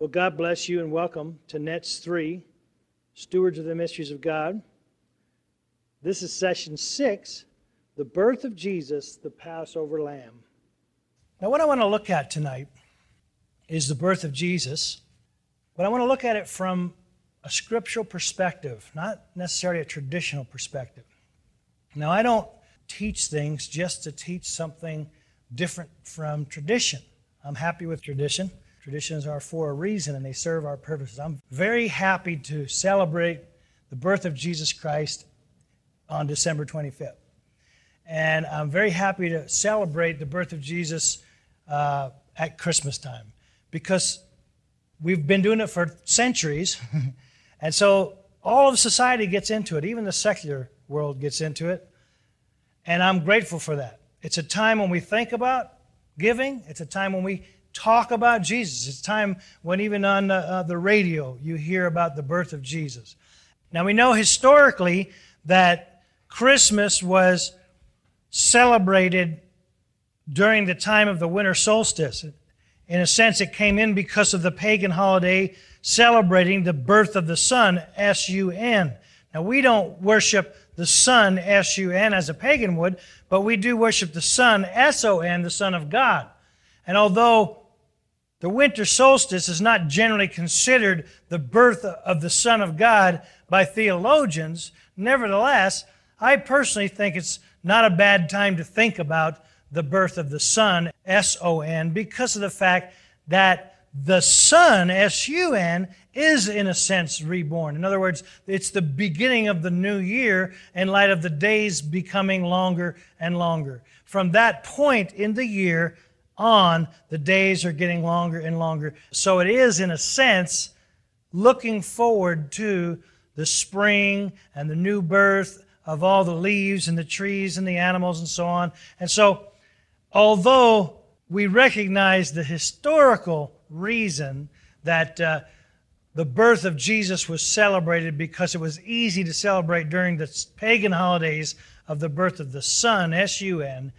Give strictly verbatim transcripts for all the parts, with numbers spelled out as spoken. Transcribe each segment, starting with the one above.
Well, God bless you and welcome to NETS three, Stewards of the Mysteries of God. This is session six, the birth of Jesus, the Passover Lamb. Now, what I want to look at tonight is the birth of Jesus, but I want to look at it from a scriptural perspective, not necessarily a traditional perspective. Now, I don't teach things just to teach something different from tradition. I'm happy with tradition. Traditions are for a reason, and they serve our purposes. I'm very happy to celebrate the birth of Jesus Christ on December twenty-fifth. And I'm very happy to celebrate the birth of Jesus uh, at Christmas time, because we've been doing it for centuries. And so all of society gets into it. Even the secular world gets into it. And I'm grateful for that. It's a time when we think about giving. It's a time when we talk about Jesus. It's time when even on the, uh, the radio you hear about the birth of Jesus. Now, we know historically that Christmas was celebrated during the time of the winter solstice. In a sense, it came in because of the pagan holiday celebrating the birth of the sun, S U N. Now, we don't worship the sun, S U N, as a pagan would, but we do worship the sun, S O N, the Son of God. And although the winter solstice is not generally considered the birth of the Son of God by theologians, nevertheless, I personally think it's not a bad time to think about the birth of the Son, S O N, because of the fact that the Son, S U N, is in a sense reborn. In other words, it's the beginning of the new year in light of the days becoming longer and longer. From that point in the year on, the days are getting longer and longer. So it is, in a sense, looking forward to the spring and the new birth of all the leaves and the trees and the animals and so on. And so, although we recognize the historical reason that uh, the birth of Jesus was celebrated because it was easy to celebrate during the pagan holidays of the birth of the sun, S U N,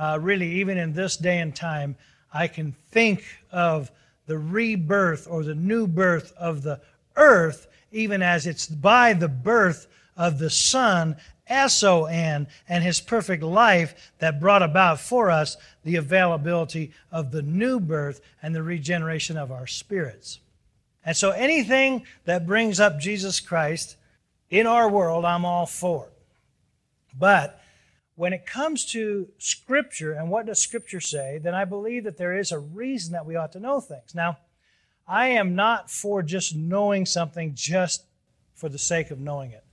Uh, really, even in this day and time, I can think of the rebirth or the new birth of the earth, even as it's by the birth of the Son, S O N, and His perfect life that brought about for us the availability of the new birth and the regeneration of our spirits. And so anything that brings up Jesus Christ in our world, I'm all for. But when it comes to Scripture and what does Scripture say, then I believe that there is a reason that we ought to know things. Now, I am not for just knowing something just for the sake of knowing it.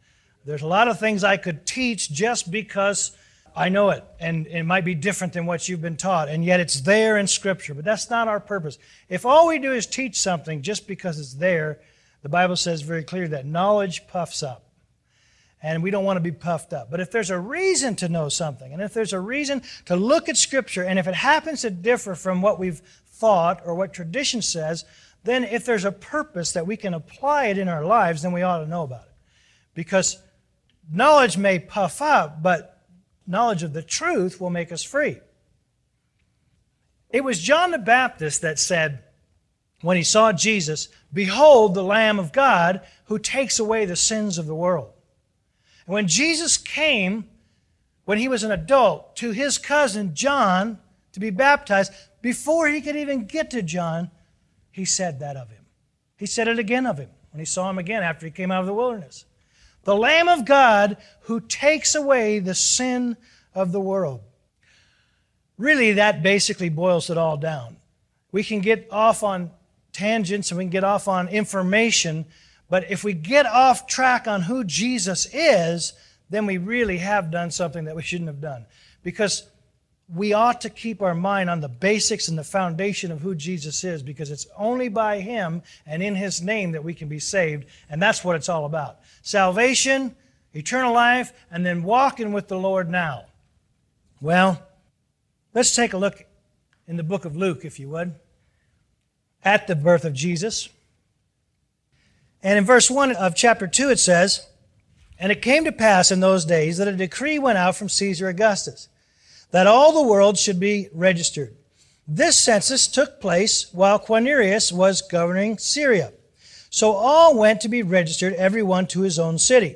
There's a lot of things I could teach just because I know it, and it might be different than what you've been taught, and yet it's there in Scripture, but that's not our purpose. If all we do is teach something just because it's there, the Bible says very clearly that knowledge puffs up. And we don't want to be puffed up. But if there's a reason to know something, and if there's a reason to look at Scripture, and if it happens to differ from what we've thought or what tradition says, then if there's a purpose that we can apply it in our lives, then we ought to know about it. Because knowledge may puff up, but knowledge of the truth will make us free. It was John the Baptist that said, when he saw Jesus, "Behold the Lamb of God who takes away the sins of the world." When Jesus came, when he was an adult, to his cousin John to be baptized, before he could even get to John, he said that of him. He said it again of him when he saw him again after he came out of the wilderness. The Lamb of God who takes away the sin of the world. Really, that basically boils it all down. We can get off on tangents and we can get off on information. But if we get off track on who Jesus is, then we really have done something that we shouldn't have done. Because we ought to keep our mind on the basics and the foundation of who Jesus is, because it's only by Him and in His name that we can be saved, and that's what it's all about. Salvation, eternal life, and then walking with the Lord now. Well, let's take a look in the book of Luke, if you would, at the birth of Jesus. And in verse one of chapter two it says, "And it came to pass in those days that a decree went out from Caesar Augustus, that all the world should be registered. This census took place while Quirinius was governing Syria. So all went to be registered, every one to his own city.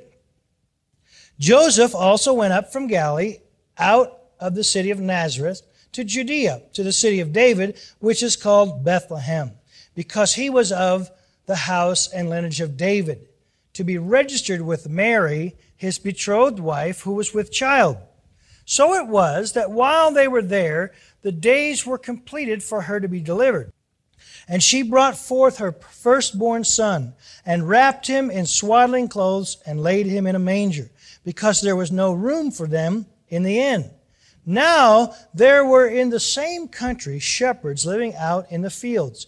Joseph also went up from Galilee, out of the city of Nazareth, to Judea, to the city of David, which is called Bethlehem, because he was of the house and lineage of David, to be registered with Mary, his betrothed wife, who was with child. So it was that while they were there, the days were completed for her to be delivered. And she brought forth her firstborn son, and wrapped him in swaddling clothes, and laid him in a manger, because there was no room for them in the inn. Now there were in the same country shepherds living out in the fields,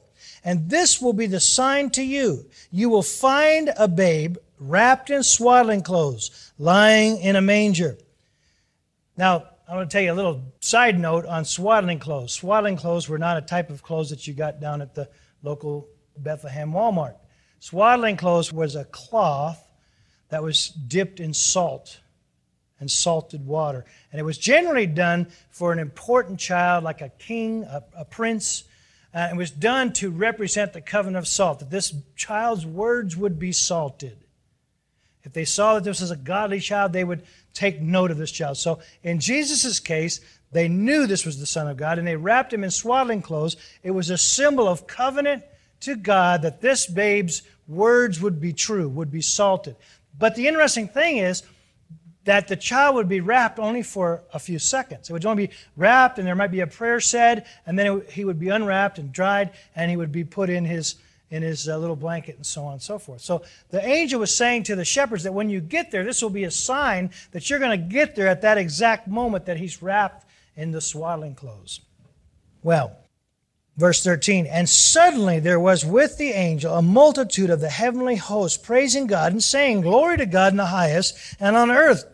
And this will be the sign to you. You will find a babe wrapped in swaddling clothes, lying in a manger." Now, I'm going to tell you a little side note on swaddling clothes. Swaddling clothes were not a type of clothes that you got down at the local Bethlehem Walmart. Swaddling clothes was a cloth that was dipped in salt and salted water. And it was generally done for an important child, like a king, a, a prince. Uh, it was done to represent the covenant of salt, that this child's words would be salted. If they saw that this was a godly child, they would take note of this child. So in Jesus' case, they knew this was the Son of God, and they wrapped him in swaddling clothes. It was a symbol of covenant to God that this babe's words would be true, would be salted. But the interesting thing is that the child would be wrapped only for a few seconds. It would only be wrapped, and there might be a prayer said, and then it, he would be unwrapped and dried, and he would be put in his in his uh, little blanket, and so on and so forth. So the angel was saying to the shepherds that when you get there, this will be a sign that you're going to get there at that exact moment that he's wrapped in the swaddling clothes. Well, verse thirteen, "And suddenly there was with the angel a multitude of the heavenly host, praising God and saying, 'Glory to God in the highest, and on earth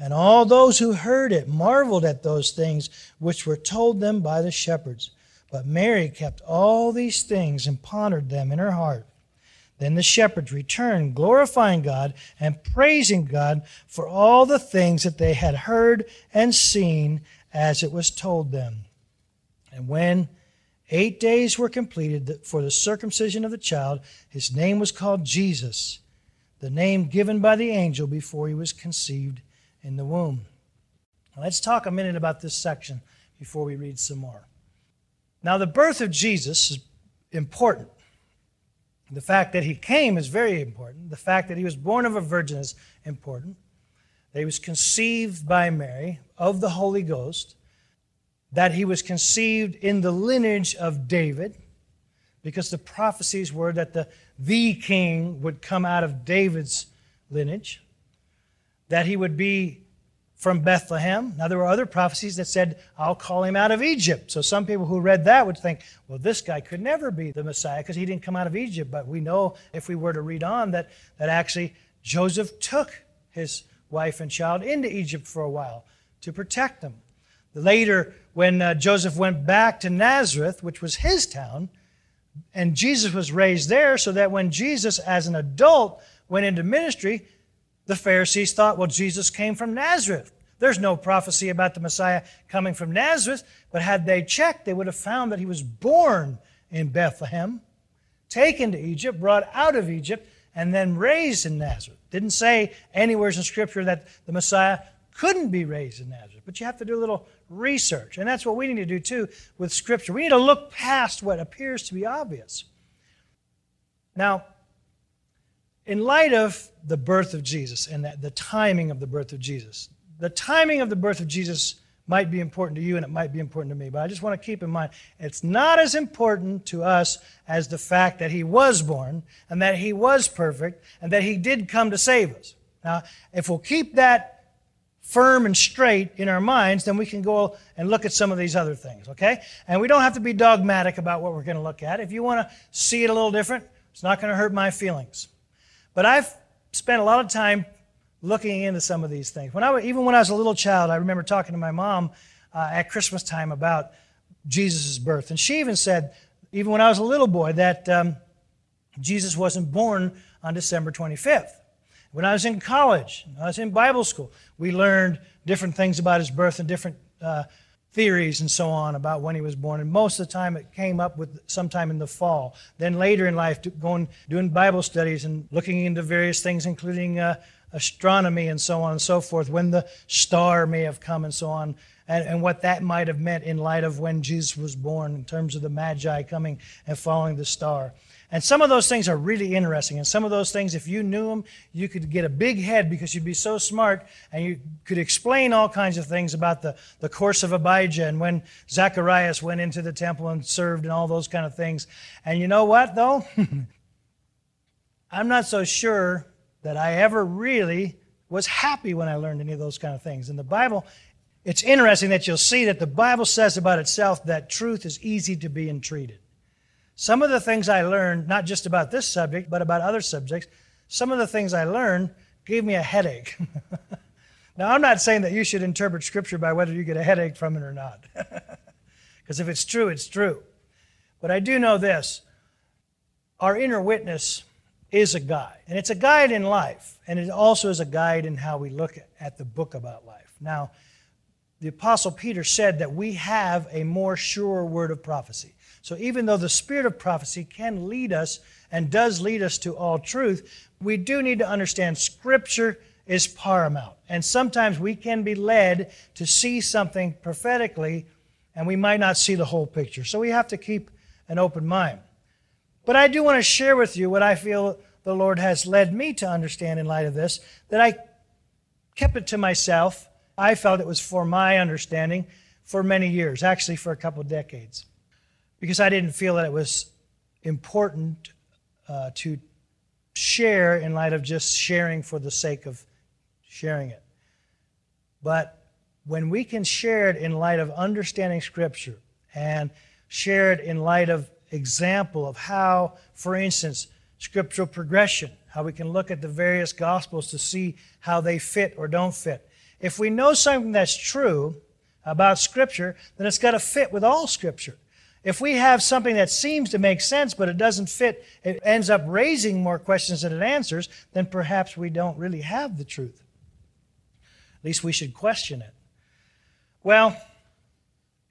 And all those who heard it marveled at those things which were told them by the shepherds. But Mary kept all these things and pondered them in her heart. Then the shepherds returned, glorifying God and praising God for all the things that they had heard and seen as it was told them. And when eight days were completed for the circumcision of the child, his name was called Jesus, the name given by the angel before he was conceived in the womb." Now let's talk a minute about this section before we read some more. Now, the birth of Jesus is important. The fact that he came is very important. The fact that he was born of a virgin is important. That he was conceived by Mary of the Holy Ghost. That he was conceived in the lineage of David, because the prophecies were that the, the king would come out of David's lineage, that he would be from Bethlehem. Now, there were other prophecies that said, "I'll call him out of Egypt." So some people who read that would think, well, this guy could never be the Messiah because he didn't come out of Egypt. But we know, if we were to read on, that, that actually Joseph took his wife and child into Egypt for a while to protect them. Later, when uh, Joseph went back to Nazareth, which was his town, and Jesus was raised there, so that when Jesus, as an adult, went into ministry, the Pharisees thought, well, Jesus came from Nazareth. There's no prophecy about the Messiah coming from Nazareth, but had they checked, they would have found that he was born in Bethlehem, taken to Egypt, brought out of Egypt, and then raised in Nazareth. Didn't say anywhere in Scripture that the Messiah couldn't be raised in Nazareth, but you have to do a little research. And that's what we need to do, too, with Scripture. We need to look past what appears to be obvious. Now, in light of the birth of Jesus and that the timing of the birth of Jesus, the timing of the birth of Jesus might be important to you and it might be important to me, but I just want to keep in mind it's not as important to us as the fact that he was born and that he was perfect and that he did come to save us. Now, if we'll keep that firm and straight in our minds, then we can go and look at some of these other things, okay? And we don't have to be dogmatic about what we're going to look at. If you want to see it a little different, it's not going to hurt my feelings. But I've spent a lot of time looking into some of these things. When I was, even when I was a little child, I remember talking to my mom uh, at Christmas time about Jesus' birth. And she even said, even when I was a little boy, that um, Jesus wasn't born on December twenty-fifth. When I was in college, I was in Bible school, we learned different things about his birth and different uh, theories and so on about when he was born. And most of the time it came up with sometime in the fall. Then later in life, going doing Bible studies and looking into various things, including uh, astronomy and so on and so forth, when the star may have come and so on, and, and what that might have meant in light of when Jesus was born in terms of the Magi coming and following the star. And some of those things are really interesting. And some of those things, if you knew them, you could get a big head because you'd be so smart and you could explain all kinds of things about the, the course of Abijah and when Zacharias went into the temple and served and all those kind of things. And you know what, though? I'm not so sure that I ever really was happy when I learned any of those kind of things. In the Bible, it's interesting that you'll see that the Bible says about itself that truth is easy to be entreated. Some of the things I learned, not just about this subject, but about other subjects, some of the things I learned gave me a headache. Now, I'm not saying that you should interpret Scripture by whether you get a headache from it or not. Because if it's true, it's true. But I do know this. Our inner witness is a guide. And it's a guide in life. And it also is a guide in how we look at the book about life. Now, the Apostle Peter said that we have a more sure word of prophecy. So even though the spirit of prophecy can lead us and does lead us to all truth, we do need to understand Scripture is paramount. And sometimes we can be led to see something prophetically, and we might not see the whole picture. So we have to keep an open mind. But I do want to share with you what I feel the Lord has led me to understand in light of this, that I kept it to myself. I felt it was for my understanding for many years, actually for a couple of decades. Because I didn't feel that it was important uh, to share in light of just sharing for the sake of sharing it. But when we can share it in light of understanding Scripture and share it in light of example of how, for instance, scriptural progression, how we can look at the various Gospels to see how they fit or don't fit. If we know something that's true about Scripture, then it's got to fit with all Scripture. If we have something that seems to make sense, but it doesn't fit, it ends up raising more questions than it answers, then perhaps we don't really have the truth. At least we should question it. Well,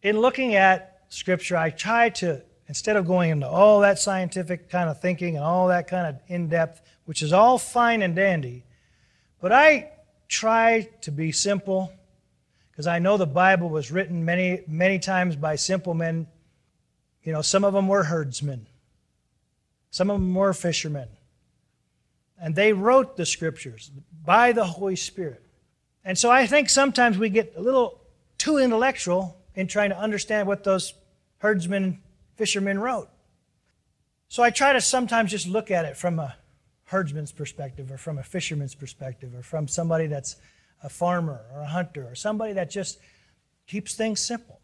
in looking at Scripture, I try to, instead of going into all that scientific kind of thinking and all that kind of in-depth, which is all fine and dandy, but I try to be simple, because I know the Bible was written many, many times by simple men. You know, some of them were herdsmen. Some of them were fishermen. And they wrote the Scriptures by the Holy Spirit. And so I think sometimes we get a little too intellectual in trying to understand what those herdsmen and fishermen wrote. So I try to sometimes just look at it from a herdsman's perspective or from a fisherman's perspective or from somebody that's a farmer or a hunter or somebody that just keeps things simple.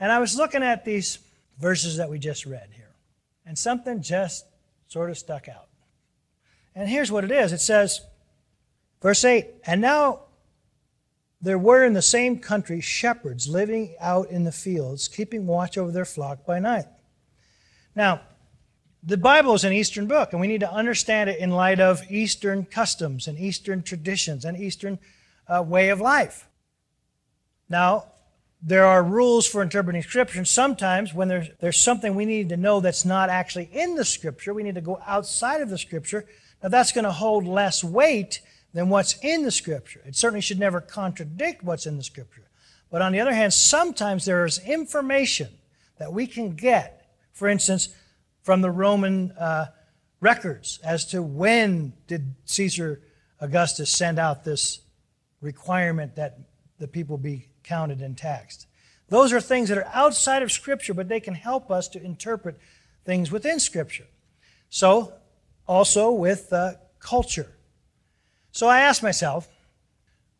And I was looking at these verses that we just read here, and something just sort of stuck out. And here's what it is. It says, verse eight, "And now there were in the same country shepherds living out in the fields, keeping watch over their flock by night." Now, the Bible is an Eastern book, and we need to understand it in light of Eastern customs and Eastern traditions and Eastern uh, way of life. Now, there are rules for interpreting Scripture, and sometimes when there's, there's something we need to know that's not actually in the Scripture, we need to go outside of the Scripture. Now, that's going to hold less weight than what's in the Scripture. It certainly should never contradict what's in the Scripture. But on the other hand, sometimes there is information that we can get, for instance, from the Roman uh, records as to when did Caesar Augustus send out this requirement that the people be counted and taxed. Those are things that are outside of Scripture, but they can help us to interpret things within Scripture. So, also with uh, culture. So I asked myself,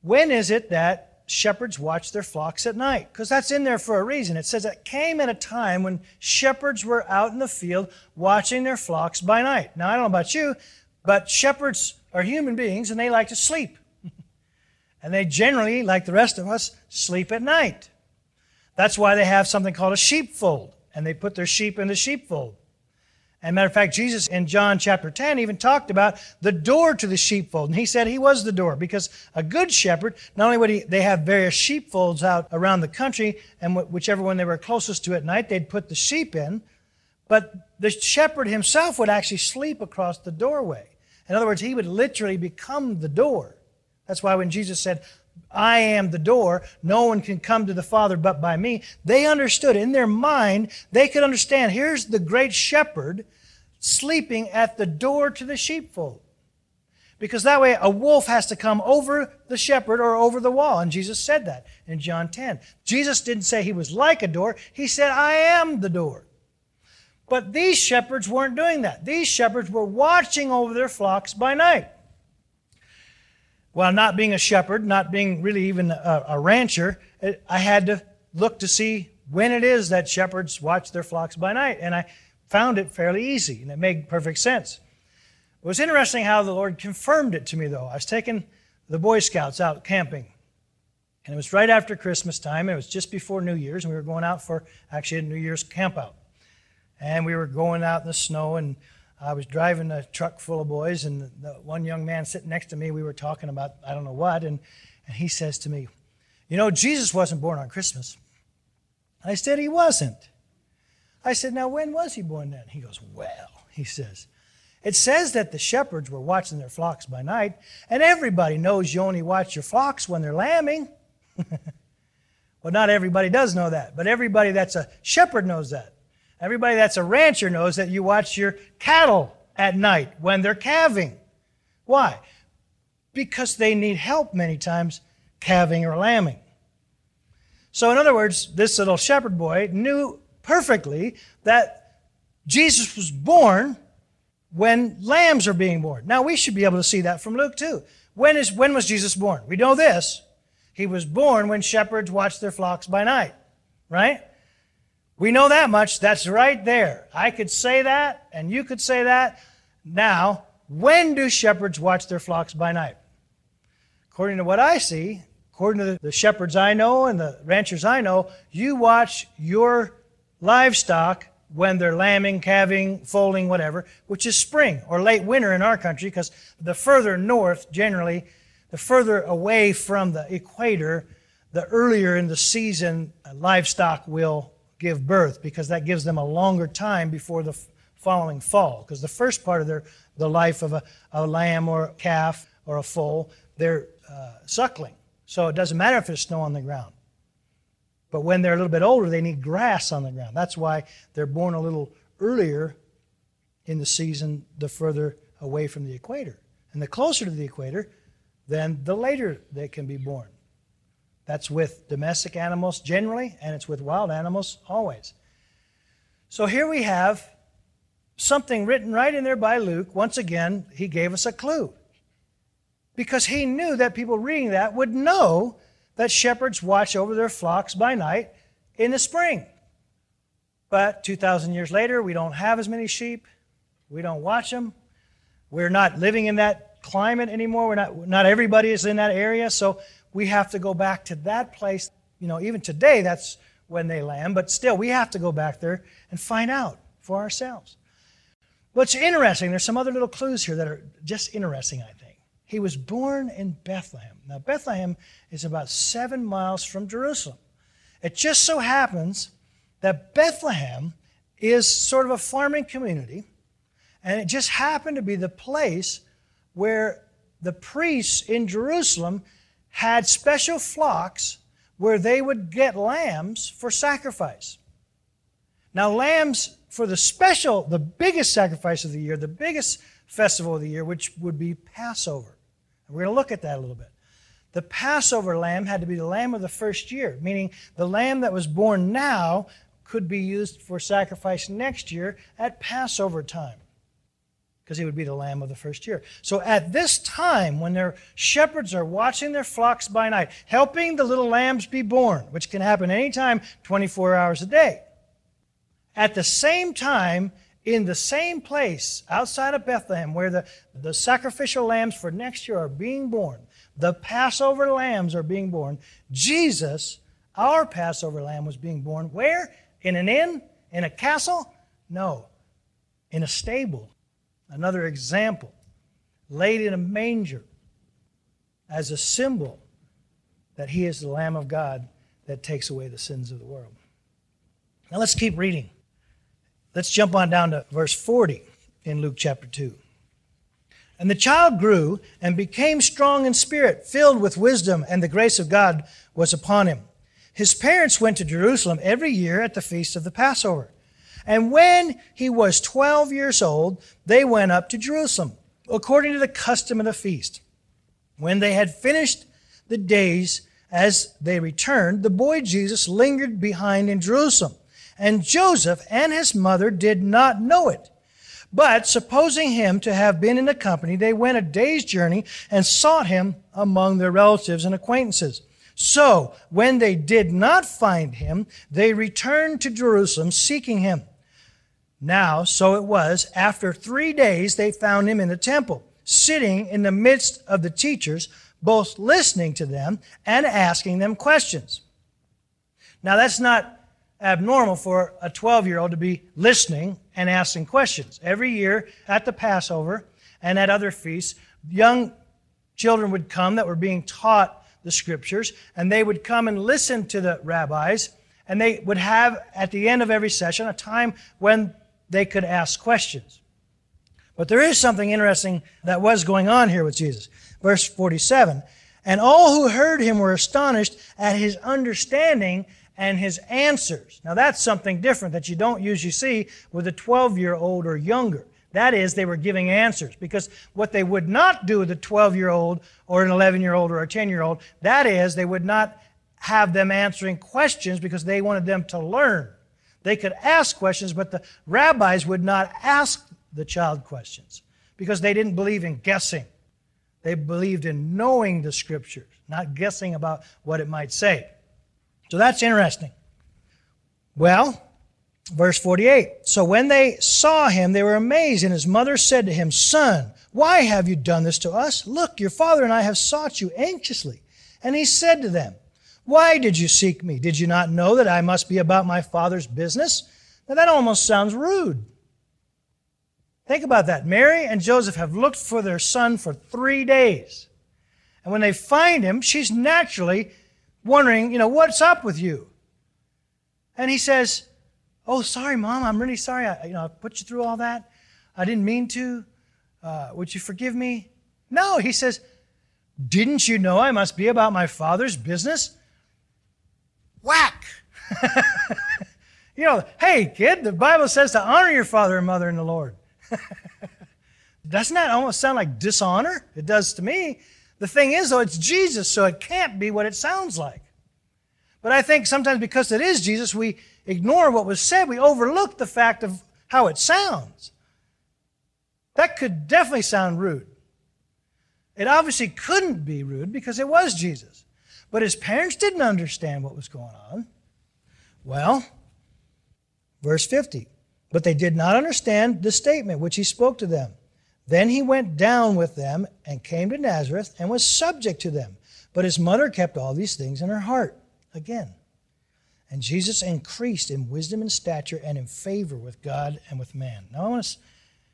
when is it that shepherds watch their flocks at night? Because that's in there for a reason. It says it came at a time when shepherds were out in the field watching their flocks by night. Now, I don't know about you, but shepherds are human beings, and they like to sleep. And they generally, like the rest of us, sleep at night. That's why they have something called a sheepfold, and they put their sheep in the sheepfold. And matter of fact, Jesus in John chapter ten even talked about the door to the sheepfold. And he said he was the door, because a good shepherd, not only would he, they have various sheepfolds out around the country, and whichever one they were closest to at night, they'd put the sheep in, but the shepherd himself would actually sleep across the doorway. In other words, he would literally become the door. That's why when Jesus said, I am the door, no one can come to the Father but by me, they understood in their mind, they could understand, here's the great shepherd sleeping at the door to the sheepfold. Because that way a wolf has to come over the shepherd or over the wall. And Jesus said that in John ten. Jesus didn't say he was like a door. He said, I am the door. But these shepherds weren't doing that. These shepherds were watching over their flocks by night. Well, not being a shepherd, not being really even a, a rancher, I had to look to see when it is that shepherds watch their flocks by night. And I found it fairly easy, and it made perfect sense. It was interesting how the Lord confirmed it to me, though. I was taking the Boy Scouts out camping, and it was right after Christmas time. It was just before New Year's, and we were going out for actually a New Year's campout. And we were going out in the snow, and I was driving a truck full of boys, and the one young man sitting next to me, we were talking about I don't know what, and, and he says to me, you know, Jesus wasn't born on Christmas. I said, he wasn't. I said, now when was he born then? He goes, well, he says, it says that the shepherds were watching their flocks by night, and everybody knows you only watch your flocks when they're lambing. Well, not everybody does know that, but everybody that's a shepherd knows that. Everybody that's a rancher knows that you watch your cattle at night when they're calving. Why? Because they need help many times calving or lambing. So in other words, this little shepherd boy knew perfectly that Jesus was born when lambs are being born. Now we should be able to see that from Luke too. When is when was Jesus born? We know this. He was born when shepherds watched their flocks by night, right? We know that much. That's right there. I could say that, and you could say that. Now, when do shepherds watch their flocks by night? According to what I see, according to the shepherds I know and the ranchers I know, you watch your livestock when they're lambing, calving, foaling, whatever, which is spring or late winter in our country, because the further north, generally, the further away from the equator, the earlier in the season livestock will give birth, because that gives them a longer time before the following fall. Because the first part of their the life of a, a lamb or a calf or a foal, they're uh, suckling. So it doesn't matter if there's snow on the ground. But when they're a little bit older, they need grass on the ground. That's why they're born a little earlier in the season, the further away from the equator. And the closer to the equator, then the later they can be born. That's with domestic animals generally, and it's with wild animals always. So here we have something written right in there by Luke. Once again, he gave us a clue, because he knew that people reading that would know that shepherds watch over their flocks by night in the spring. But two thousand years later, we don't have as many sheep. We don't watch them. We're not living in that climate anymore. We're not, not everybody is in that area, so we have to go back to that place. You know, even today, that's when they lamb, but still, we have to go back there and find out for ourselves. What's interesting, there's some other little clues here that are just interesting, I think. He was born in Bethlehem. Now, Bethlehem is about seven miles from Jerusalem. It just so happens that Bethlehem is sort of a farming community, and it just happened to be the place where the priests in Jerusalem had special flocks where they would get lambs for sacrifice. Now, lambs for the special, the biggest sacrifice of the year, the biggest festival of the year, which would be Passover. And we're going to look at that a little bit. The Passover lamb had to be the lamb of the first year, meaning the lamb that was born now could be used for sacrifice next year at Passover time, because he would be the lamb of the first year. So at this time, when their shepherds are watching their flocks by night, helping the little lambs be born, which can happen anytime, twenty-four hours a day. At the same time, in the same place, outside of Bethlehem, where the, the sacrificial lambs for next year are being born, the Passover lambs are being born, Jesus, our Passover lamb, was being born where? In an inn? In a castle? No. In a stable. Another example, laid in a manger as a symbol that he is the Lamb of God that takes away the sins of the world. Now let's keep reading. Let's jump on down to verse forty in Luke chapter two. And the child grew and became strong in spirit, filled with wisdom, and the grace of God was upon him. His parents went to Jerusalem every year at the feast of the Passover. And when he was twelve years old, they went up to Jerusalem, according to the custom of the feast. When they had finished the days as they returned, the boy Jesus lingered behind in Jerusalem, and Joseph and his mother did not know it. But supposing him to have been in the company, they went a day's journey and sought him among their relatives and acquaintances. So when they did not find him, they returned to Jerusalem seeking him. Now, so it was, after three days they found him in the temple, sitting in the midst of the teachers, both listening to them and asking them questions. Now, that's not abnormal for a twelve-year-old to be listening and asking questions. Every year at the Passover and at other feasts, young children would come that were being taught the scriptures, and they would come and listen to the rabbis, and they would have, at the end of every session, a time when they could ask questions. But there is something interesting that was going on here with Jesus. Verse forty-seven, and all who heard him were astonished at his understanding and his answers. Now that's something different that you don't usually see with a twelve-year-old or younger. That is, they were giving answers, because what they would not do with a twelve-year-old or an eleven-year-old or a ten-year-old, that is, they would not have them answering questions because they wanted them to learn. They could ask questions, but the rabbis would not ask the child questions because they didn't believe in guessing. They believed in knowing the Scriptures, not guessing about what it might say. So that's interesting. Well, verse forty-eight, so when they saw him, they were amazed, and his mother said to him, Son, why have you done this to us? Look, your father and I have sought you anxiously. And he said to them, Why did you seek me? Did you not know that I must be about my father's business? Now that almost sounds rude. Think about that. Mary and Joseph have looked for their son for three days. And when they find him, she's naturally wondering, you know, what's up with you? And he says, Oh, sorry, Mom, I'm really sorry. I, you know, I put you through all that. I didn't mean to. Uh, would you forgive me? No, he says, didn't you know I must be about my father's business? Whack! You know, hey, kid, the Bible says to honor your father and mother in the Lord. Doesn't that almost sound like dishonor? It does to me. The thing is, though, it's Jesus, so it can't be what it sounds like. But I think sometimes because it is Jesus, we ignore what was said. We overlook the fact of how it sounds. That could definitely sound rude. It obviously couldn't be rude because it was Jesus. But his parents didn't understand what was going on. Well, verse fifty, but they did not understand the statement which he spoke to them. Then he went down with them and came to Nazareth and was subject to them. But his mother kept all these things in her heart. Again, and Jesus increased in wisdom and stature and in favor with God and with man. Now, I want to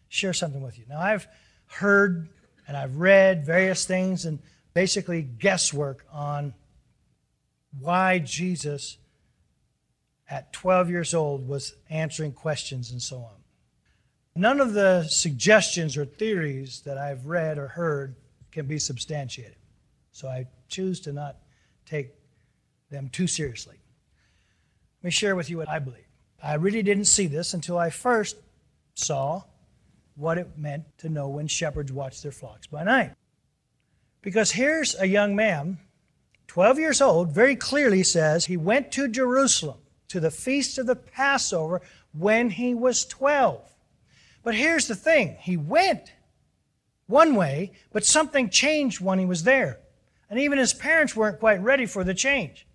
share something with you. Now, I've heard and I've read various things and basically guesswork on why Jesus at twelve years old was answering questions and so on. None of the suggestions or theories that I've read or heard can be substantiated. So I choose to not take them too seriously. Let me share with you what I believe. I really didn't see this until I first saw what it meant to know when shepherds watch their flocks by night. Because here's a young man, twelve years old, very clearly says he went to Jerusalem to the feast of the Passover when he was twelve. But here's the thing. He went one way, but something changed when he was there. And even his parents weren't quite ready for the change.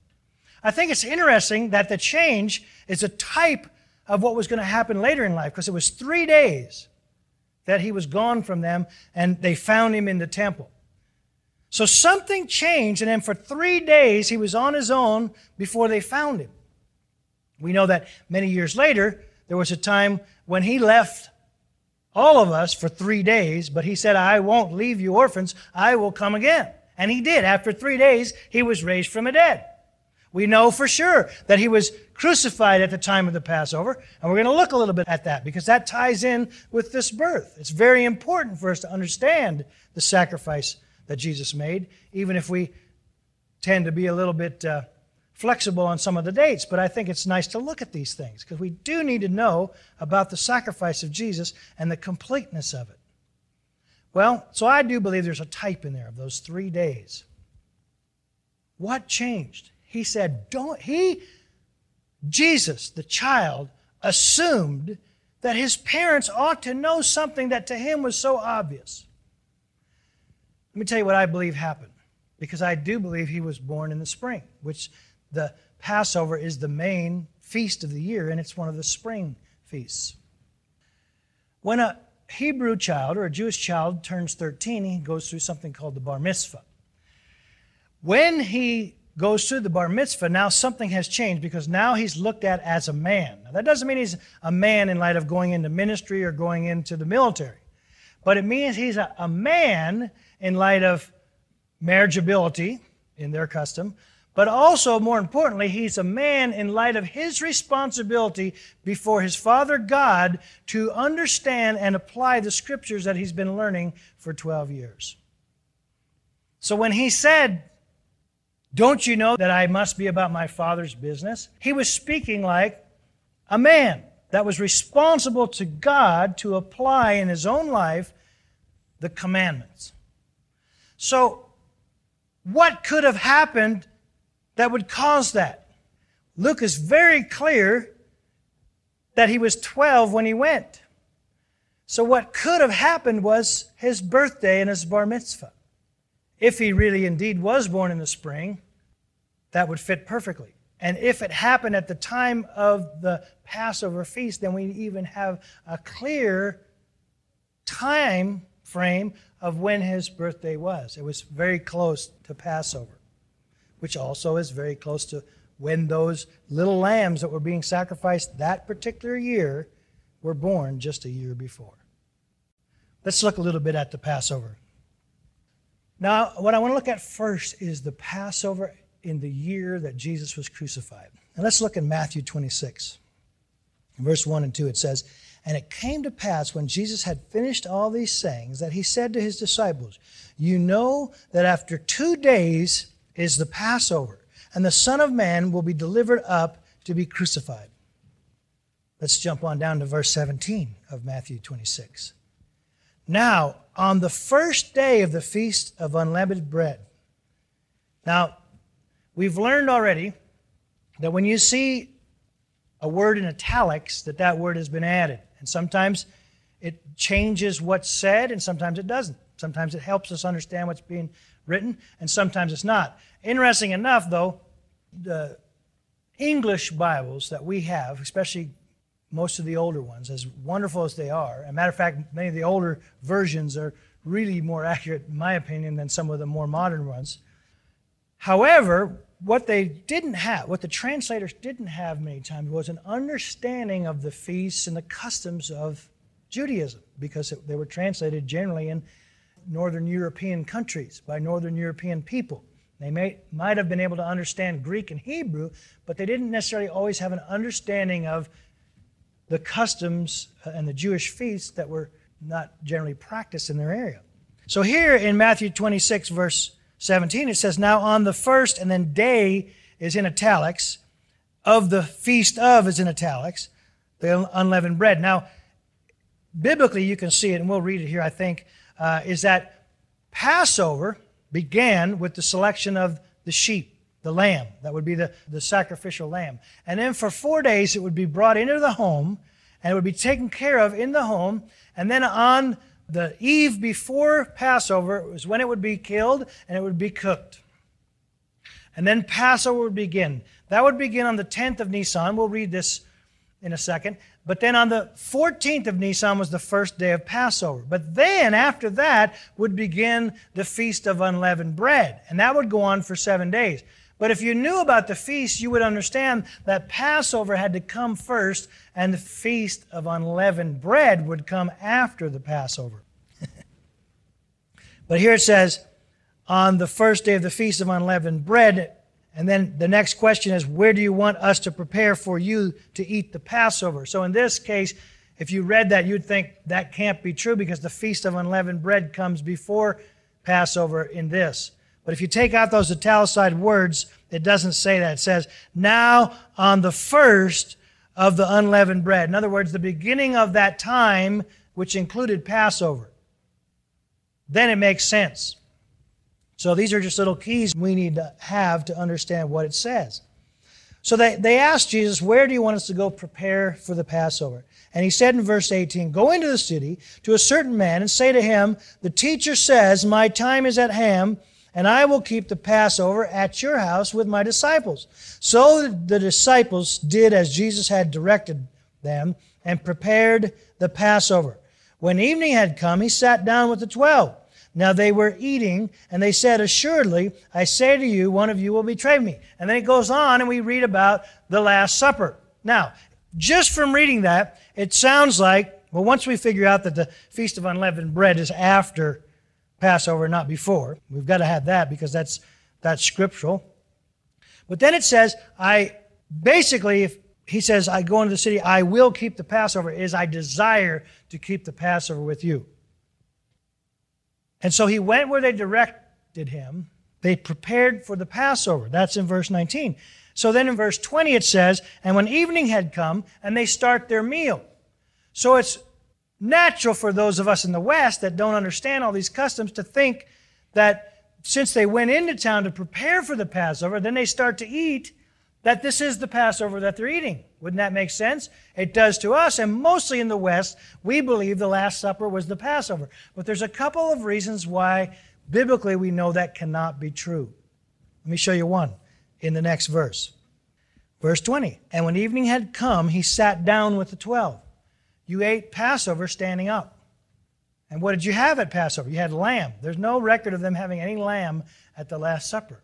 I think it's interesting that the change is a type of what was going to happen later in life, because it was three days that he was gone from them, and they found him in the temple. So something changed, and then for three days he was on his own before they found him. We know that many years later, there was a time when he left all of us for three days, but he said, I won't leave you orphans, I will come again. And he did. After three days, he was raised from the dead. We know for sure that he was crucified at the time of the Passover, and we're going to look a little bit at that because that ties in with this birth. It's very important for us to understand the sacrifice that Jesus made, even if we tend to be a little bit uh, flexible on some of the dates. But I think it's nice to look at these things because we do need to know about the sacrifice of Jesus and the completeness of it. Well, so I do believe there's a type in there of those three days. What changed? He said, don't, he, Jesus, the child, assumed that his parents ought to know something that to him was so obvious. Let me tell you what I believe happened, because I do believe he was born in the spring, which the Passover is the main feast of the year, and it's one of the spring feasts. When a Hebrew child or a Jewish child turns thirteen, he goes through something called the Bar Mitzvah. When he goes through the Bar Mitzvah, now something has changed because now he's looked at as a man. Now, that doesn't mean he's a man in light of going into ministry or going into the military, but it means he's a, a man in light of marriageability in their custom, but also, more importantly, he's a man in light of his responsibility before his Father God to understand and apply the Scriptures that he's been learning for twelve years. So when he said, don't you know that I must be about my Father's business? He was speaking like a man that was responsible to God to apply in his own life the commandments. So, what could have happened that would cause that? Luke is very clear that he was twelve when he went. So, what could have happened was his birthday and his Bar Mitzvah. If he really indeed was born in the spring, that would fit perfectly. And if it happened at the time of the Passover feast, then we even have a clear time frame of when his birthday was. It was very close to Passover, which also is very close to when those little lambs that were being sacrificed that particular year were born just a year before. Let's look a little bit at the Passover. Now, what I want to look at first is the Passover in the year that Jesus was crucified. And let's look in Matthew twenty-six, verse one and two. It says, and it came to pass when Jesus had finished all these sayings that he said to his disciples, you know that after two days is the Passover, and the Son of Man will be delivered up to be crucified. Let's jump on down to verse seventeen of Matthew twenty-six. Now, on the first day of the Feast of Unleavened Bread. Now, we've learned already that when you see a word in italics, that that word has been added. And sometimes it changes what's said, and sometimes it doesn't. Sometimes it helps us understand what's being written, and sometimes it's not. Interesting enough, though, the English Bibles that we have, especially most of the older ones, as wonderful as they are. As a matter of fact, many of the older versions are really more accurate, in my opinion, than some of the more modern ones. However, what they didn't have, what the translators didn't have many times, was an understanding of the feasts and the customs of Judaism, because it, they were translated generally in northern European countries by northern European people. They may, might have been able to understand Greek and Hebrew, but they didn't necessarily always have an understanding of the customs and the Jewish feasts that were not generally practiced in their area. So here in Matthew twenty-six, verse seventeen, it says, now on the first, and then day is in italics, of the feast of is in italics, the unleavened bread. Now, biblically, you can see it, and we'll read it here, I think, uh, is that Passover began with the selection of the sheep, the lamb. That would be the, the sacrificial lamb. And then for four days, it would be brought into the home, and it would be taken care of in the home. And then on the eve before Passover was when it would be killed, and it would be cooked. And then Passover would begin. That would begin on the tenth of Nisan. We'll read this in a second. But then on the fourteenth of Nisan was the first day of Passover. But then after that would begin the Feast of Unleavened Bread. And that would go on for seven days. But if you knew about the feast, you would understand that Passover had to come first, and the Feast of Unleavened Bread would come after the Passover. But here it says, on the first day of the Feast of Unleavened Bread. And then the next question is, where do you want us to prepare for you to eat the Passover? So in this case, if you read that, you'd think that can't be true because the Feast of Unleavened Bread comes before Passover in this. But if you take out those italicized words, it doesn't say that. It says, now on the first of the unleavened bread. In other words, the beginning of that time, which included Passover. Then it makes sense. So these are just little keys we need to have to understand what it says. So they, they asked Jesus, where do you want us to go prepare for the Passover? And he said in verse eighteen, go into the city to a certain man and say to him, the teacher says, my time is at hand, and I will keep the Passover at your house with my disciples. So the disciples did as Jesus had directed them and prepared the Passover. When evening had come, he sat down with the twelve. Now they were eating, and they said, assuredly, I say to you, one of you will betray me. And then it goes on, and we read about the Last Supper. Now, just from reading that, it sounds like, well, once we figure out that the Feast of Unleavened Bread is after Passover, not before, we've got to have that because that's that's scriptural. But then it says, I basically, if he says, I go into the city, I will keep the Passover, is I desire to keep the Passover with you. And so he went where they directed him. They prepared for the Passover. That's in verse nineteen. So then in verse twenty it says, and when evening had come, and they start their meal. So it's natural for those of us in the West that don't understand all these customs to think that since they went into town to prepare for the Passover, then they start to eat, that this is the Passover that they're eating. Wouldn't that make sense? It does to us, and mostly in the West, we believe the Last Supper was the Passover. But there's a couple of reasons why biblically we know that cannot be true. Let me show you one in the next verse. Verse twenty, and when evening had come, he sat down with the twelve. You ate Passover standing up. And what did you have at Passover? You had lamb. There's no record of them having any lamb at the Last Supper.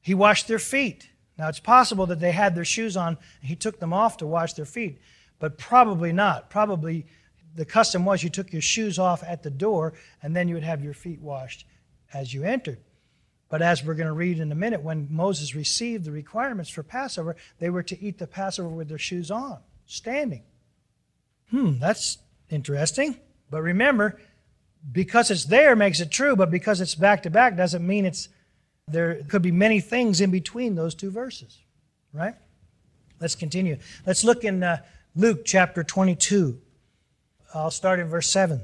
He washed their feet. Now, it's possible that they had their shoes on, and he took them off to wash their feet, but probably not. Probably the custom was you took your shoes off at the door, and then you would have your feet washed as you entered. But as we're going to read in a minute, when Moses received the requirements for Passover, they were to eat the Passover with their shoes on, standing. Hmm, that's interesting. But remember, because it's there makes it true, but because it's back-to-back doesn't mean it's there could be many things in between those two verses, right? Let's continue. Let's look in uh, Luke chapter twenty-two. I'll start in verse seven.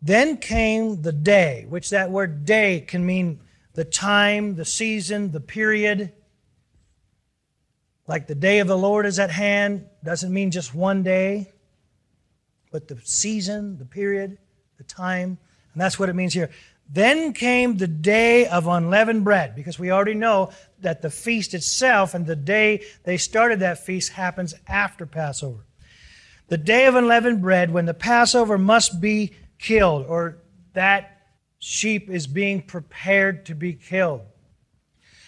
Then came the day, which that word day can mean the time, the season, the period. Like the day of the Lord is at hand, doesn't mean just one day, but the season, the period, the time, and that's what it means here. Then came the day of unleavened bread, because we already know that the feast itself and the day they started that feast happens after Passover. The day of unleavened bread, when the Passover must be killed, or that sheep is being prepared to be killed.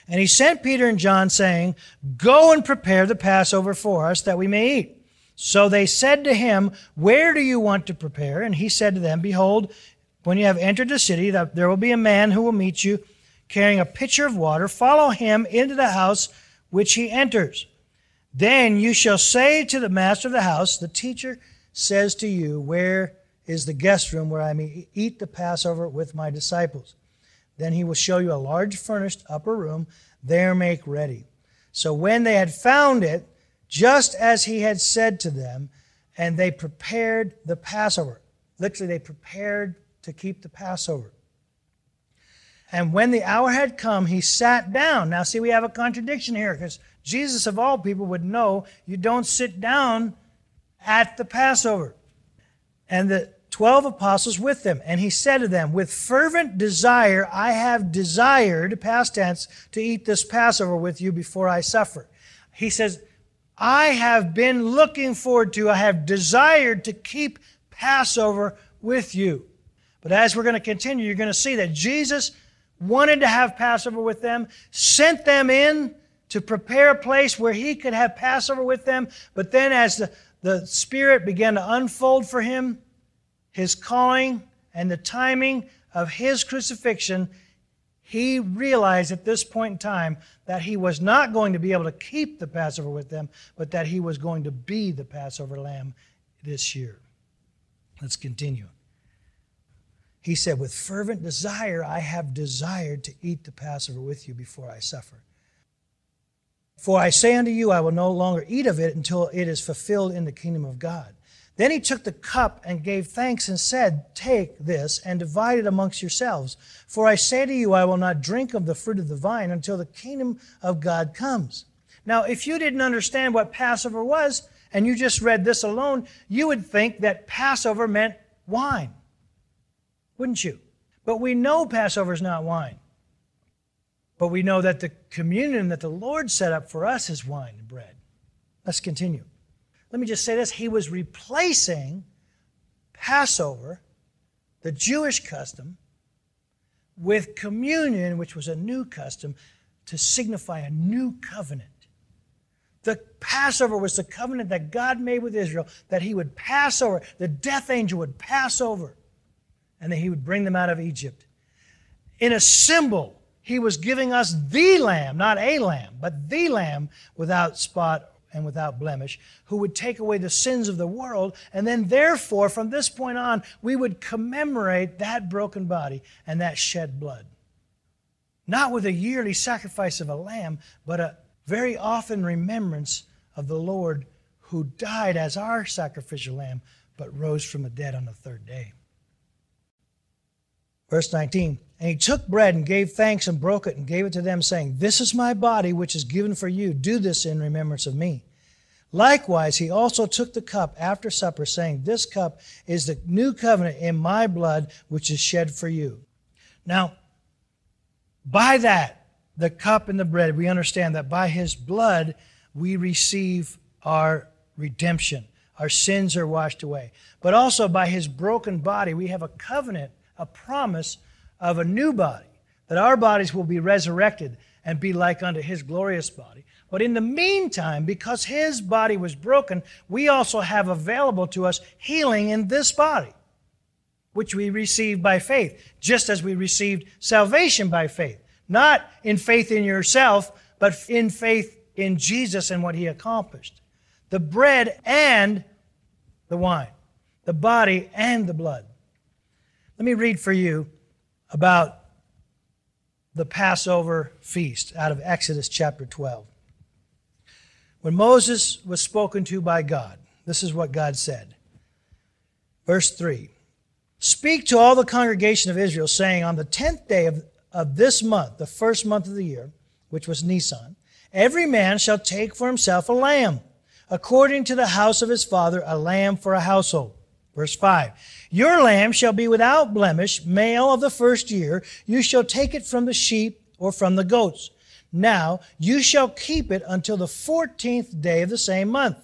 And he sent Peter and John, saying, go and prepare the Passover for us, that we may eat. So they said to him, where do you want to prepare? And he said to them, behold, when you have entered the city, there will be a man who will meet you, carrying a pitcher of water. Follow him into the house which he enters. Then you shall say to the master of the house, the teacher says to you, where is the guest room where I may eat the Passover with my disciples? Then he will show you a large furnished upper room. There make ready. So when they had found it, just as he had said to them, and they prepared the Passover. Literally, they prepared to keep the Passover. And when the hour had come, he sat down. Now, see, we have a contradiction here, because Jesus, of all people, would know you don't sit down at the Passover. And the twelve apostles with them. And he said to them, with fervent desire, I have desired, past tense, to eat this Passover with you before I suffer. He says, I have been looking forward to, I have desired to keep Passover with you. But as we're going to continue, you're going to see that Jesus wanted to have Passover with them, sent them in to prepare a place where he could have Passover with them. But then as the, the Spirit began to unfold for him, his calling and the timing of his crucifixion, he realized at this point in time that he was not going to be able to keep the Passover with them, but that he was going to be the Passover lamb this year. Let's continue. He said, with fervent desire, I have desired to eat the Passover with you before I suffer. For I say unto you, I will no longer eat of it until it is fulfilled in the kingdom of God. Then he took the cup and gave thanks and said, take this and divide it amongst yourselves. For I say to you, I will not drink of the fruit of the vine until the kingdom of God comes. Now, if you didn't understand what Passover was, and you just read this alone, you would think that Passover meant wine, wouldn't you? But we know Passover is not wine. But we know that the communion that the Lord set up for us is wine and bread. Let's continue. Let me just say this. He was replacing Passover, the Jewish custom, with communion, which was a new custom, to signify a new covenant. The Passover was the covenant that God made with Israel, that he would pass over, the death angel would pass over, and that he would bring them out of Egypt. In a symbol, he was giving us the lamb, not a lamb, but the lamb without spot and without blemish, who would take away the sins of the world. And then therefore, from this point on, we would commemorate that broken body and that shed blood. Not with a yearly sacrifice of a lamb, but a very often remembrance of the Lord who died as our sacrificial lamb, but rose from the dead on the third day. Verse nineteen, and he took bread and gave thanks and broke it and gave it to them, saying, this is my body which is given for you. Do this in remembrance of me. Likewise, he also took the cup after supper, saying, this cup is the new covenant in my blood which is shed for you. Now, by that, the cup and the bread, we understand that by his blood we receive our redemption. Our sins are washed away. But also by his broken body, we have a covenant, a promise of a new body, that our bodies will be resurrected and be like unto his glorious body. But in the meantime, because his body was broken, we also have available to us healing in this body, which we receive by faith, just as we received salvation by faith. Not in faith in yourself, but in faith in Jesus and what he accomplished. The bread and the wine. The body and the blood. Let me read for you about the Passover feast out of Exodus chapter twelve. When Moses was spoken to by God, this is what God said. Verse three. Speak to all the congregation of Israel, saying, on the tenth day of of this month, the first month of the year, which was Nisan, every man shall take for himself a lamb, according to the house of his father, a lamb for a household. Verse five, your lamb shall be without blemish, male of the first year. You shall take it from the sheep or from the goats. Now you shall keep it until the fourteenth day of the same month.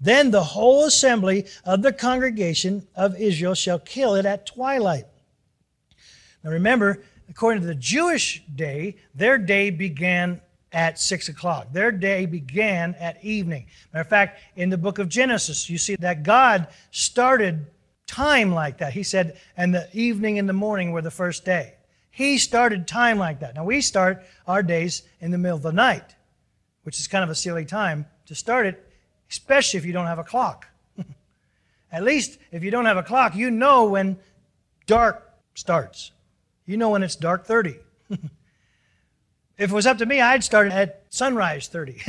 Then the whole assembly of the congregation of Israel shall kill it at twilight. Now remember, according to the Jewish day, their day began at six o'clock. Their day began at evening. Matter of fact, in the book of Genesis, you see that God started time like that. He said, and the evening and the morning were the first day. He started time like that. Now, we start our days in the middle of the night, which is kind of a silly time to start it, especially if you don't have a clock. At least if you don't have a clock, you know when dark starts. You know when it's dark thirty. If it was up to me, I'd start at sunrise thirty.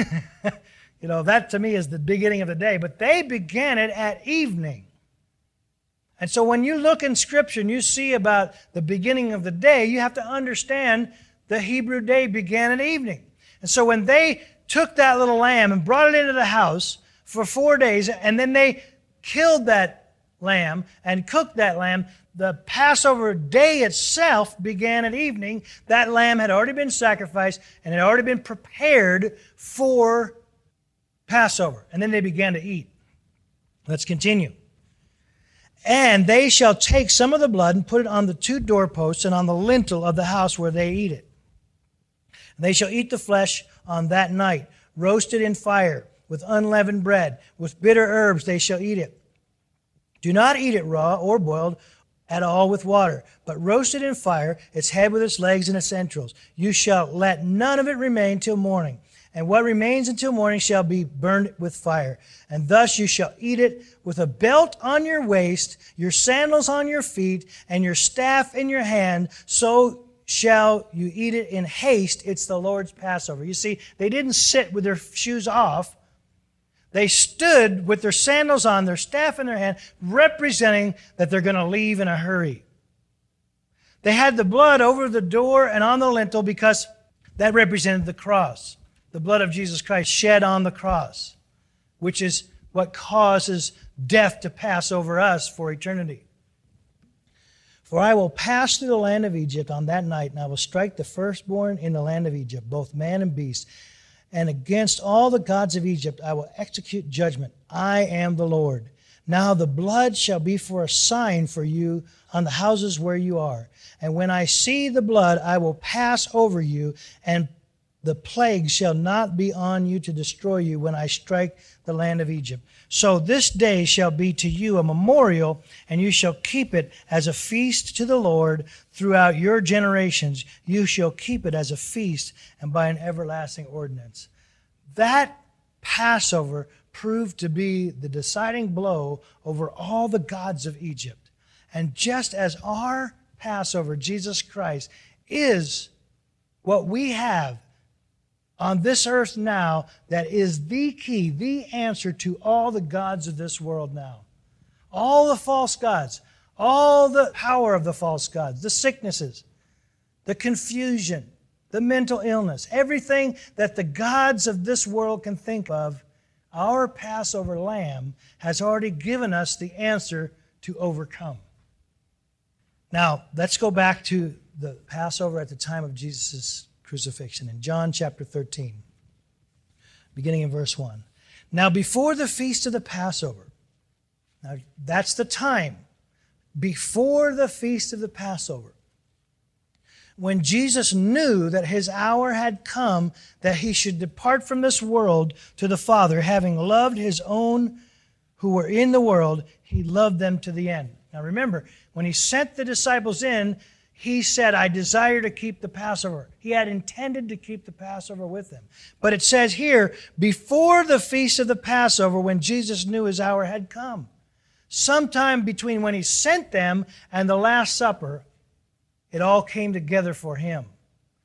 You know, that to me is the beginning of the day. But they began it at evening. And so when you look in Scripture and you see about the beginning of the day, you have to understand the Hebrew day began at evening. And so when they took that little lamb and brought it into the house for four days, and then they killed that lamb and cooked that lamb, the Passover day itself began at evening. That lamb had already been sacrificed and had already been prepared for Passover. And then they began to eat. Let's continue. And they shall take some of the blood and put it on the two doorposts and on the lintel of the house where they eat it. And they shall eat the flesh on that night, roasted in fire, with unleavened bread, with bitter herbs they shall eat it. Do not eat it raw or boiled at all with water, but roast it in fire, its head with its legs and its entrails. You shall let none of it remain till morning. And what remains until morning shall be burned with fire. And thus you shall eat it with a belt on your waist, your sandals on your feet, and your staff in your hand. So shall you eat it in haste. It's the Lord's Passover. You see, they didn't sit with their shoes off. They stood with their sandals on, their staff in their hand, representing that they're going to leave in a hurry. They had the blood over the door and on the lintel because that represented the cross. The blood of Jesus Christ shed on the cross, which is what causes death to pass over us for eternity. For I will pass through the land of Egypt on that night, and I will strike the firstborn in the land of Egypt, both man and beast. And against all the gods of Egypt I will execute judgment. I am the Lord. Now the blood shall be for a sign for you on the houses where you are. And when I see the blood, I will pass over you, and the plague shall not be on you to destroy you when I strike the land of Egypt. So this day shall be to you a memorial, and you shall keep it as a feast to the Lord throughout your generations. You shall keep it as a feast and by an everlasting ordinance. That Passover proved to be the deciding blow over all the gods of Egypt. And just as our Passover, Jesus Christ, is what we have on this earth now, that is the key, the answer to all the gods of this world now. All the false gods, all the power of the false gods, the sicknesses, the confusion, the mental illness, everything that the gods of this world can think of, our Passover lamb has already given us the answer to overcome. Now, let's go back to the Passover at the time of Jesus' crucifixion in John chapter thirteen, beginning in verse one. Now before the feast of the Passover, now that's the time, before the feast of the Passover, when Jesus knew that his hour had come, that he should depart from this world to the Father, having loved his own who were in the world, he loved them to the end. Now remember, when he sent the disciples in, he said, I desire to keep the Passover. He had intended to keep the Passover with them. But it says here, before the feast of the Passover, when Jesus knew his hour had come, sometime between when he sent them and the Last Supper, it all came together for him,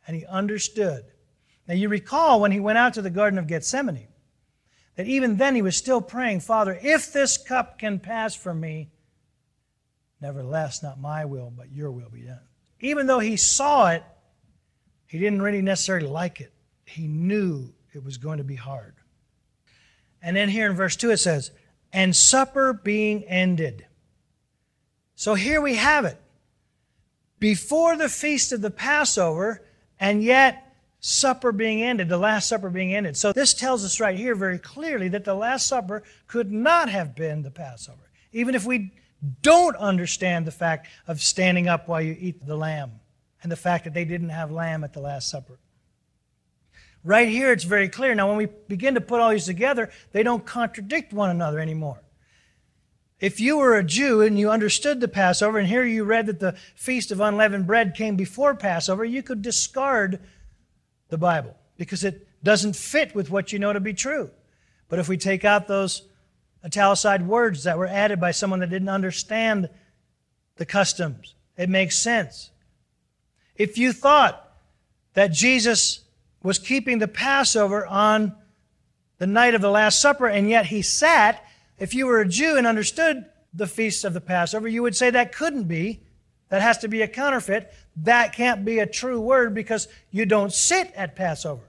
and he understood. Now you recall when he went out to the Garden of Gethsemane, that even then he was still praying, Father, if this cup can pass from me, nevertheless, not my will, but your will be done. Even though he saw it, he didn't really necessarily like it. He knew it was going to be hard. And then here in verse two it says, and supper being ended. So here we have it. Before the feast of the Passover, and yet supper being ended, the Last Supper being ended. So this tells us right here very clearly that the Last Supper could not have been the Passover. Even if we don't understand the fact of standing up while you eat the lamb and the fact that they didn't have lamb at the Last Supper. Right here, it's very clear. Now, when we begin to put all these together, they don't contradict one another anymore. If you were a Jew and you understood the Passover, and here you read that the Feast of Unleavened Bread came before Passover, you could discard the Bible because it doesn't fit with what you know to be true. But if we take out those italicized words that were added by someone that didn't understand the customs, it makes sense. If you thought that Jesus was keeping the Passover on the night of the Last Supper, and yet he sat. If you were a Jew and understood the feasts of the Passover, you would say that couldn't be. That has to be a counterfeit. That can't be a true word because you don't sit at Passover.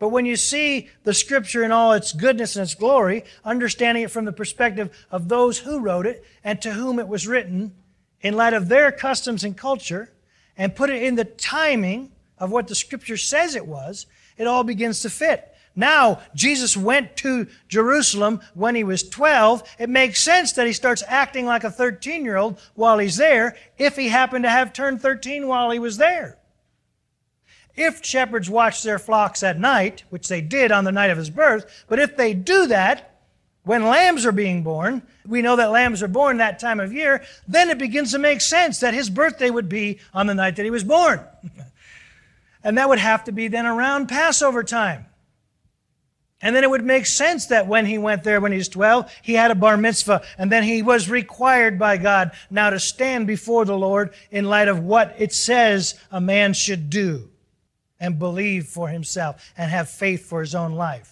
But when you see the Scripture in all its goodness and its glory, understanding it from the perspective of those who wrote it and to whom it was written, in light of their customs and culture, and put it in the timing of what the Scripture says it was, it all begins to fit. Now, Jesus went to Jerusalem when he was twelve. It makes sense that he starts acting like a thirteen-year-old while he's there, if he happened to have turned thirteen while he was there. If shepherds watch their flocks at night, which they did on the night of his birth, but if they do that when lambs are being born, we know that lambs are born that time of year, then it begins to make sense that his birthday would be on the night that he was born. And that would have to be then around Passover time. And then it would make sense that when he went there when he was twelve, he had a bar mitzvah, and then he was required by God now to stand before the Lord in light of what it says a man should do and believe for himself and have faith for his own life.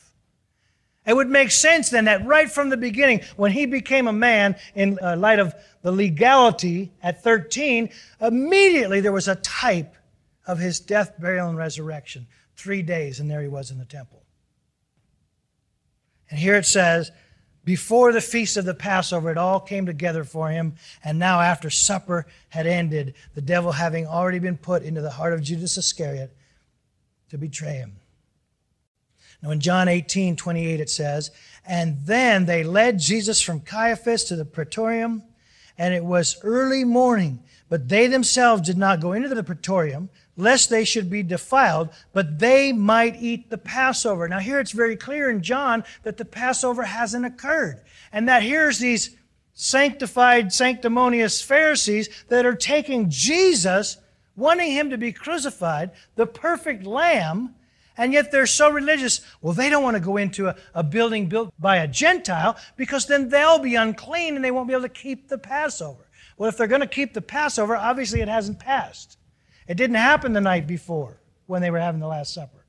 It would make sense then that right from the beginning, when he became a man in light of the legality at thirteen, immediately there was a type of his death, burial, and resurrection. Three days, and there he was in the temple. And here it says, before the feast of the Passover, it all came together for him. And now after supper had ended, the devil having already been put into the heart of Judas Iscariot to betray him. Now in John eighteen twenty-eight it says, and then they led Jesus from Caiaphas to the Praetorium, and it was early morning. But they themselves did not go into the Praetorium, lest they should be defiled, but they might eat the Passover. Now here it's very clear in John that the Passover hasn't occurred, and that here's these sanctified, sanctimonious Pharisees that are taking Jesus, wanting him to be crucified, the perfect lamb, and yet they're so religious. Well, they don't want to go into a, a building built by a Gentile because then they'll be unclean and they won't be able to keep the Passover. Well, if they're going to keep the Passover, obviously it hasn't passed. It didn't happen the night before when they were having the Last Supper.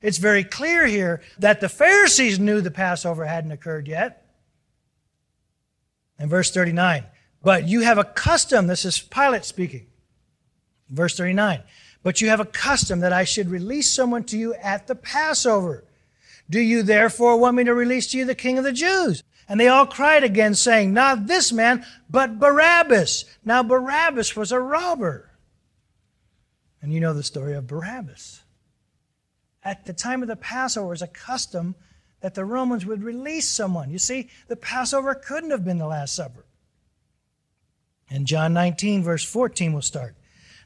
It's very clear here that the Pharisees knew the Passover hadn't occurred yet. In verse thirty-nine, but you have a custom, this is Pilate speaking. Verse thirty-nine, but you have a custom that I should release someone to you at the Passover. Do you therefore want me to release to you the King of the Jews? And they all cried again, saying, not this man, but Barabbas. Now Barabbas was a robber. And you know the story of Barabbas. At the time of the Passover, it was a custom that the Romans would release someone. You see, the Passover couldn't have been the Last Supper. And John nineteen, verse fourteen will start.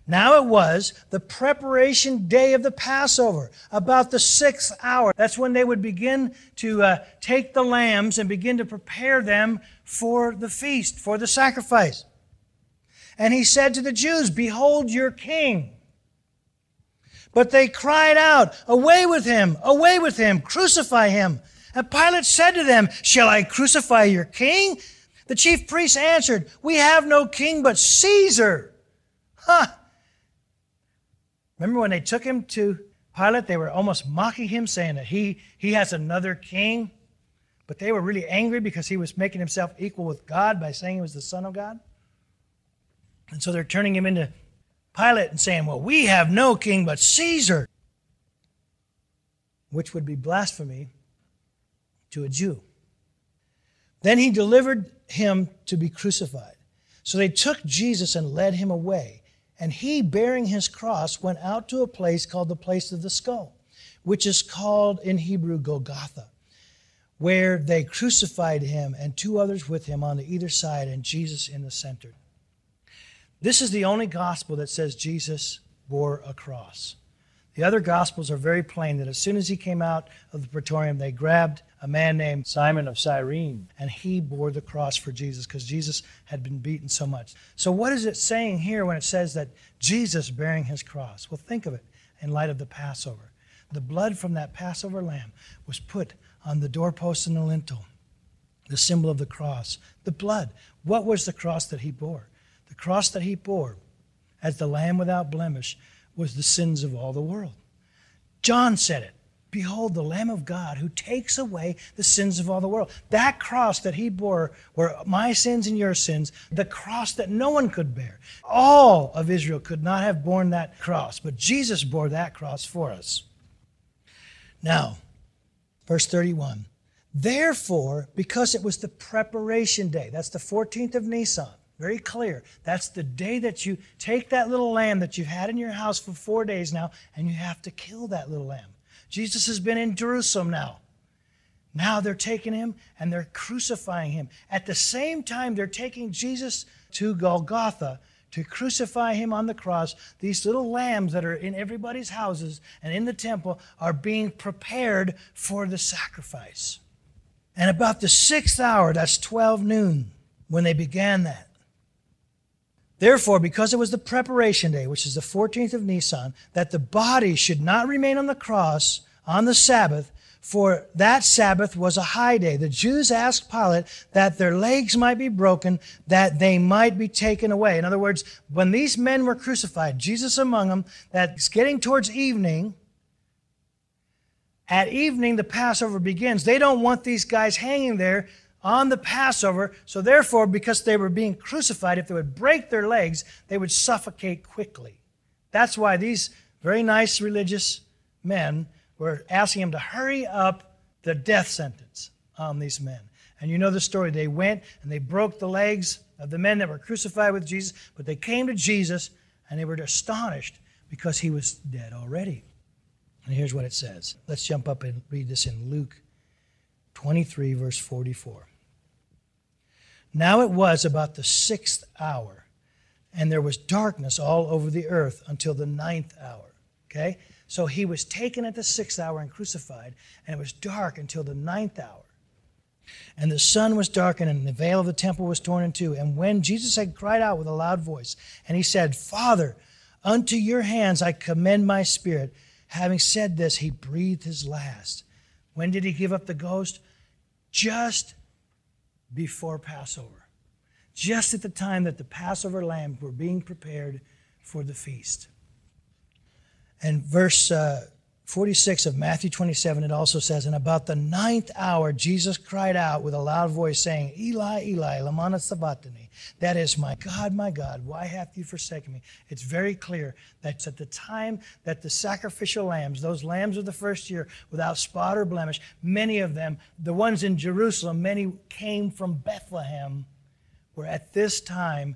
Now it was the preparation day of the Passover, about the sixth hour. That's when they would begin to uh, take the lambs and begin to prepare them for the feast, for the sacrifice. And he said to the Jews, behold your king. But they cried out, away with him, away with him, crucify him. And Pilate said to them, shall I crucify your king? The chief priests answered, we have no king but Caesar. Huh. Remember when they took him to Pilate, they were almost mocking him, saying that he, he has another king. But they were really angry because he was making himself equal with God by saying he was the Son of God. And so they're turning him into Pilate and saying, well, we have no king but Caesar, which would be blasphemy to a Jew. Then he delivered him to be crucified. So they took Jesus and led him away, and he, bearing his cross, went out to a place called the place of the skull, which is called in Hebrew Golgotha, where they crucified him and two others with him on either side, and Jesus in the center. This is the only gospel that says Jesus bore a cross. The other gospels are very plain that as soon as he came out of the Praetorium, they grabbed a man named Simon of Cyrene, and he bore the cross for Jesus because Jesus had been beaten so much. So what is it saying here when it says that Jesus bearing his cross? Well, think of it in light of the Passover. The blood from that Passover lamb was put on the doorpost and the lintel, the symbol of the cross. The blood. What was the cross that he bore? The cross that he bore as the lamb without blemish was the sins of all the world. John said it. Behold, the Lamb of God who takes away the sins of all the world. That cross that he bore were my sins and your sins, the cross that no one could bear. All of Israel could not have borne that cross, but Jesus bore that cross for us. Now, verse thirty-one. Therefore, because it was the preparation day, that's the fourteenth of Nisan, very clear. That's the day that you take that little lamb that you've had in your house for four days now, and you have to kill that little lamb. Jesus has been in Jerusalem now. Now they're taking him and they're crucifying him. At the same time, they're taking Jesus to Golgotha to crucify him on the cross. These little lambs that are in everybody's houses and in the temple are being prepared for the sacrifice. And about the sixth hour, that's twelve noon, when they began that. Therefore, because it was the preparation day, which is the fourteenth of Nisan, that the body should not remain on the cross on the Sabbath, for that Sabbath was a high day. The Jews asked Pilate that their legs might be broken, that they might be taken away. In other words, when these men were crucified, Jesus among them, that's getting towards evening, at evening the Passover begins. They don't want these guys hanging there on the Passover, so therefore, because they were being crucified, if they would break their legs, they would suffocate quickly. That's why these very nice religious men were asking him to hurry up the death sentence on these men. And you know the story. They went and they broke the legs of the men that were crucified with Jesus, but they came to Jesus and they were astonished because he was dead already. And here's what it says. Let's jump up and read this in Luke twenty-three, verse forty-four. Now it was about the sixth hour, and there was darkness all over the earth until the ninth hour. Okay? So he was taken at the sixth hour and crucified, and it was dark until the ninth hour. And the sun was darkened, and the veil of the temple was torn in two. And when Jesus had cried out with a loud voice, and he said, Father, unto your hands I commend my spirit. Having said this, he breathed his last. When did he give up the ghost? Just before Passover. Just at the time that the Passover lambs were being prepared for the feast. And verse uh, forty-six of Matthew twenty-seven, it also says, and about the ninth hour, Jesus cried out with a loud voice, saying, Eli, Eli, lama sabachthani. That is, my God, my God, why hath you forsaken me? It's very clear that at the time that the sacrificial lambs, those lambs of the first year, without spot or blemish, many of them, the ones in Jerusalem, many came from Bethlehem, were at this time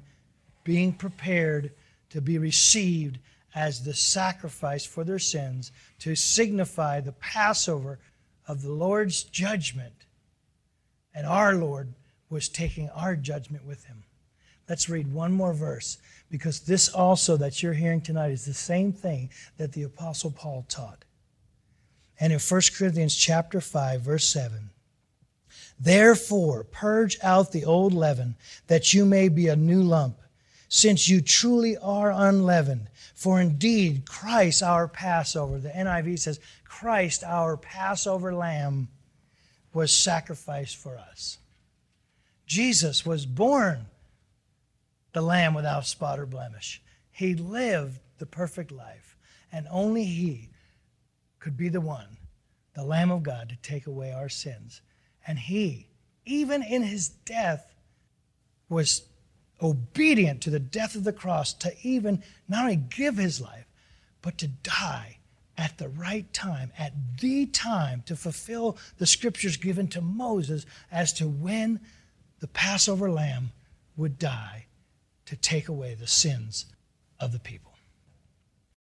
being prepared to be received as the sacrifice for their sins to signify the Passover of the Lord's judgment. And our Lord was taking our judgment with him. Let's read one more verse, because this also that you're hearing tonight is the same thing that the Apostle Paul taught. And in First Corinthians chapter five, verse seven, therefore purge out the old leaven, that you may be a new lump, since you truly are unleavened. For indeed, Christ our Passover, the N I V says, Christ our Passover lamb was sacrificed for us. Jesus was born the lamb without spot or blemish. He lived the perfect life, and only he could be the one, the Lamb of God, to take away our sins. And he, even in his death, was obedient to the death of the cross, to even not only give his life, but to die at the right time, at the time, to fulfill the scriptures given to Moses as to when the Passover lamb would die to take away the sins of the people.